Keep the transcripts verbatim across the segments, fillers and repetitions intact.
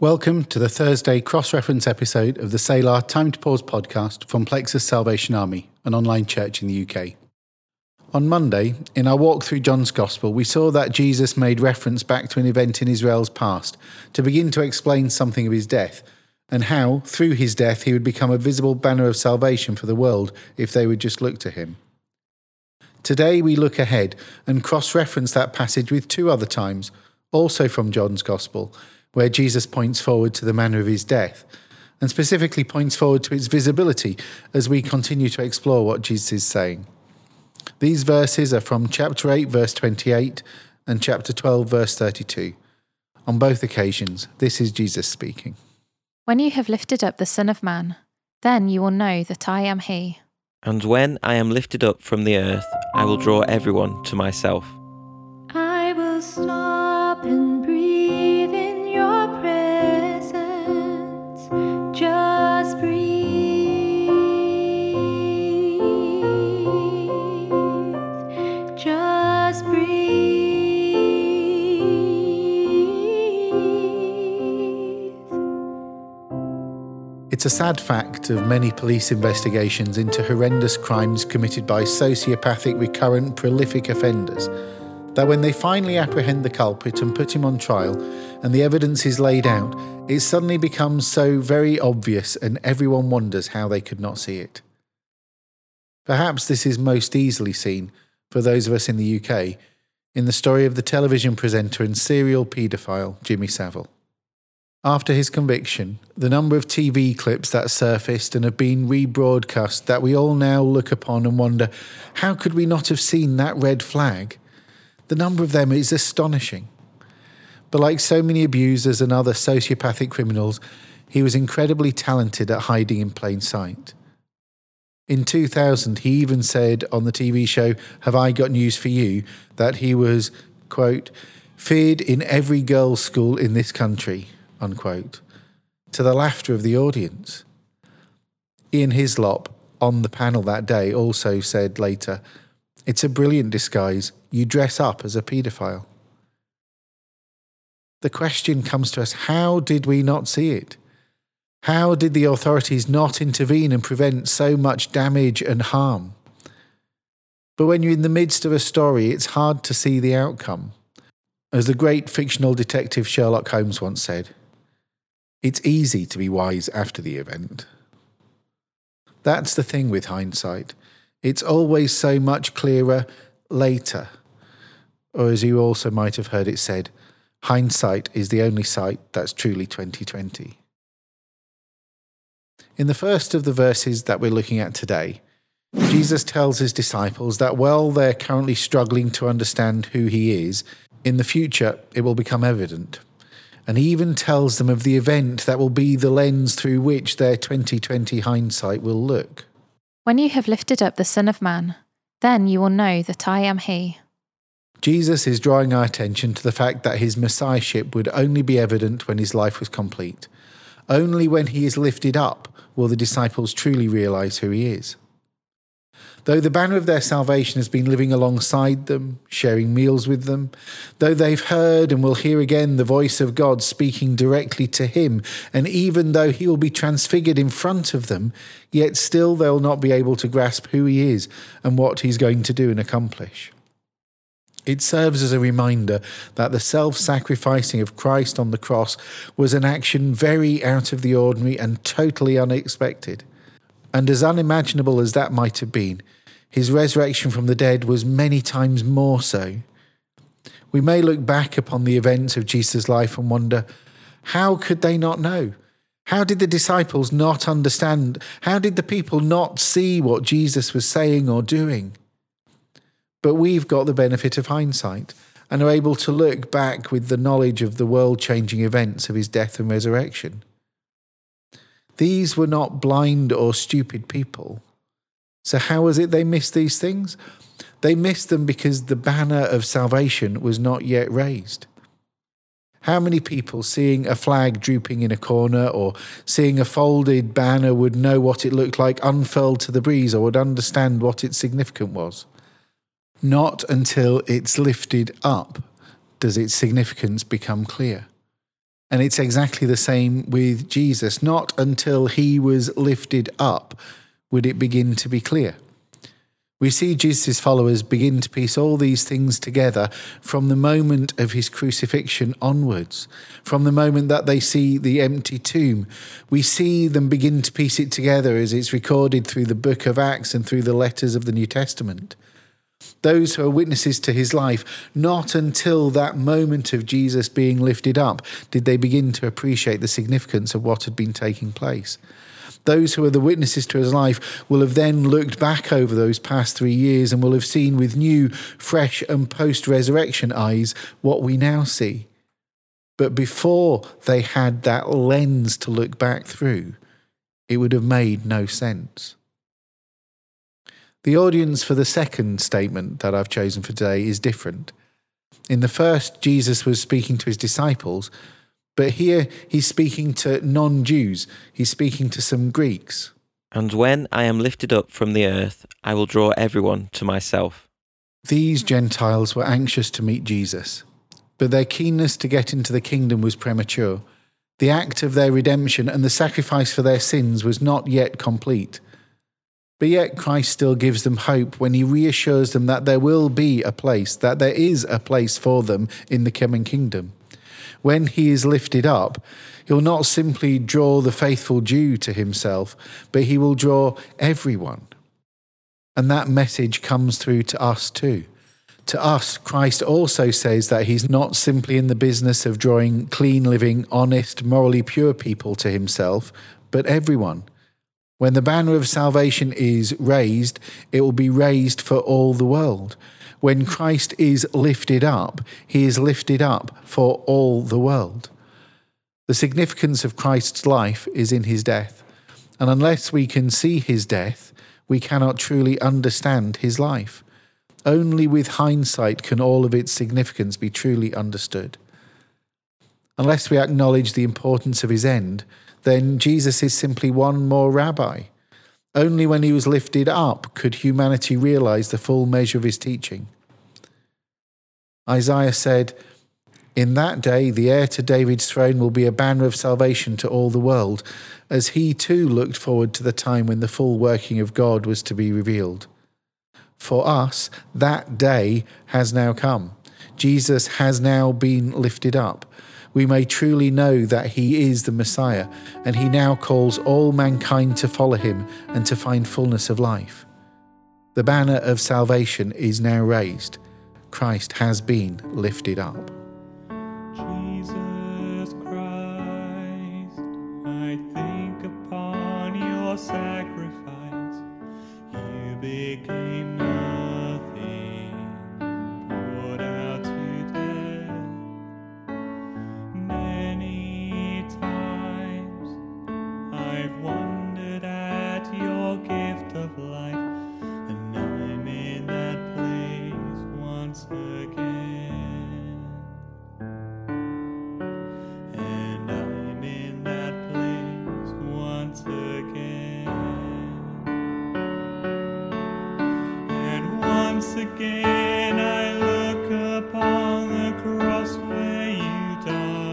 Welcome to the Thursday cross-reference episode of the Selah Time to Pause podcast from Plexus Salvation Army, an online church in the U K. On Monday, in our walk through John's Gospel, we saw that Jesus made reference back to an event in Israel's past to begin to explain something of his death, and how, through his death, he would become a visible banner of salvation for the world if they would just look to him. Today we look ahead and cross-reference that passage with two other times, also from John's Gospel, where Jesus points forward to the manner of his death, and specifically points forward to its visibility as we continue to explore what Jesus is saying. These verses are from chapter eight, verse twenty-eight, and chapter twelve, verse thirty-two. On both occasions, this is Jesus speaking. When you have lifted up the Son of Man, then you will know that I am he. And when I am lifted up from the earth, I will draw everyone to myself. I will stop and breathe in your presence, just breathe, just breathe. It's a sad fact of many police investigations into horrendous crimes committed by sociopathic, recurrent, prolific offenders, that when they finally apprehend the culprit and put him on trial, and the evidence is laid out, it suddenly becomes so very obvious and everyone wonders how they could not see it. Perhaps this is most easily seen, for those of us in the U K, in the story of the television presenter and serial paedophile Jimmy Savile. After his conviction, the number of T V clips that surfaced and have been rebroadcast that we all now look upon and wonder, how could we not have seen that red flag? The number of them is astonishing. But like so many abusers and other sociopathic criminals, he was incredibly talented at hiding in plain sight. In two thousand, he even said on the T V show, Have I Got News for You, that he was, quote, feared in every girls' school in this country, unquote, to the laughter of the audience. Ian Hislop, on the panel that day, also said later, it's a brilliant disguise. You dress up as a paedophile. The question comes to us, how did we not see it? How did the authorities not intervene and prevent so much damage and harm? But when you're in the midst of a story, it's hard to see the outcome. As the great fictional detective Sherlock Holmes once said, it's easy to be wise after the event. That's the thing with hindsight. It's always so much clearer later. Or as you also might have heard it said, hindsight is the only sight that's truly twenty twenty. In the first of the verses that we're looking at today, Jesus tells his disciples that while they're currently struggling to understand who he is, in the future it will become evident. And he even tells them of the event that will be the lens through which their twenty twenty hindsight will look. When you have lifted up the Son of Man, then you will know that I am he. Jesus is drawing our attention to the fact that his messiahship would only be evident when his life was complete. Only when he is lifted up will the disciples truly realise who he is. Though the banner of their salvation has been living alongside them, sharing meals with them, though they've heard and will hear again the voice of God speaking directly to him, and even though he will be transfigured in front of them, yet still they'll not be able to grasp who he is and what he's going to do and accomplish. It serves as a reminder that the self-sacrificing of Christ on the cross was an action very out of the ordinary and totally unexpected. And as unimaginable as that might have been, his resurrection from the dead was many times more so. We may look back upon the events of Jesus' life and wonder, how could they not know? How did the disciples not understand? How did the people not see what Jesus was saying or doing? But we've got the benefit of hindsight and are able to look back with the knowledge of the world-changing events of his death and resurrection. These were not blind or stupid people. So how was it they missed these things? They missed them because the banner of salvation was not yet raised. How many people seeing a flag drooping in a corner or seeing a folded banner would know what it looked like unfurled to the breeze or would understand what its significance was? Not until it's lifted up does its significance become clear. And it's exactly the same with Jesus. Not until he was lifted up would it begin to be clear. We see Jesus' followers begin to piece all these things together from the moment of his crucifixion onwards, from the moment that they see the empty tomb. We see them begin to piece it together as it's recorded through the book of Acts and through the letters of the New Testament. Those who are witnesses to his life, not until that moment of Jesus being lifted up did they begin to appreciate the significance of what had been taking place. Those who are the witnesses to his life will have then looked back over those past three years and will have seen with new, fresh and post-resurrection eyes what we now see. But before they had that lens to look back through, it would have made no sense. The audience for the second statement that I've chosen for today is different. In the first, Jesus was speaking to his disciples, but here he's speaking to non-Jews. He's speaking to some Greeks. And when I am lifted up from the earth, I will draw everyone to myself. These Gentiles were anxious to meet Jesus, but their keenness to get into the kingdom was premature. The act of their redemption and the sacrifice for their sins was not yet complete. But yet Christ still gives them hope when he reassures them that there will be a place, that there is a place for them in the coming kingdom. When he is lifted up, he'll not simply draw the faithful Jew to himself, but he will draw everyone. And that message comes through to us too. To us, Christ also says that he's not simply in the business of drawing clean living, honest, morally pure people to himself, but everyone. When the banner of salvation is raised, it will be raised for all the world. When Christ is lifted up, he is lifted up for all the world. The significance of Christ's life is in his death, and unless we can see his death, we cannot truly understand his life. Only with hindsight can all of its significance be truly understood. Unless we acknowledge the importance of his end, then Jesus is simply one more rabbi. Only when he was lifted up could humanity realize the full measure of his teaching. Isaiah said, "In that day the heir to David's throne will be a banner of salvation to all the world," as he too looked forward to the time when the full working of God was to be revealed. For us, that day has now come. Jesus has now been lifted up. We may truly know that he is the Messiah, and he now calls all mankind to follow him and to find fullness of life. The banner of salvation is now raised. Christ has been lifted up. Jesus Christ, I think upon your sacrifice. You became nothing, poured out to death. Many times I've wondered at your gift of life, and now I'm in that place once again. And I'm in that place once again. And once again I look upon the cross where you died.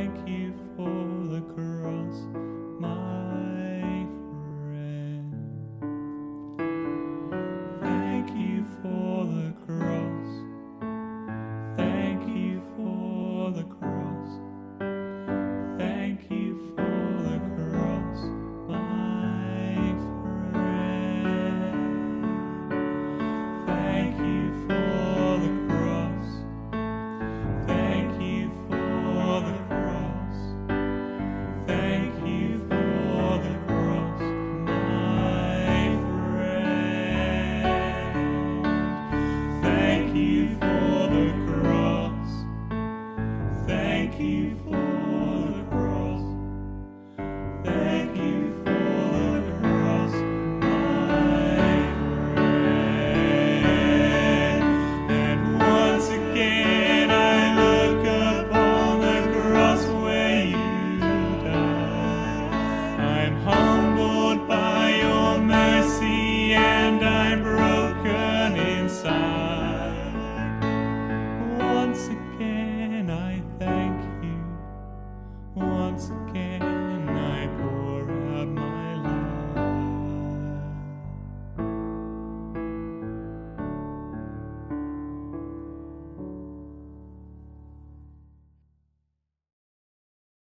thank you for the cross, my friend. Thank you for the cross. Thank you for the cross. Thank you for the cross, my friend. Thank you for the cross. Thank you for the cross. Thank you for the cross, my friend. Thank you for the cross. Thank you for the cross. Thank you for the cross, my friend. And once again I look upon the cross where you died. I'm humbled by your mercy and I'm broken inside. Once again I thank you. Once again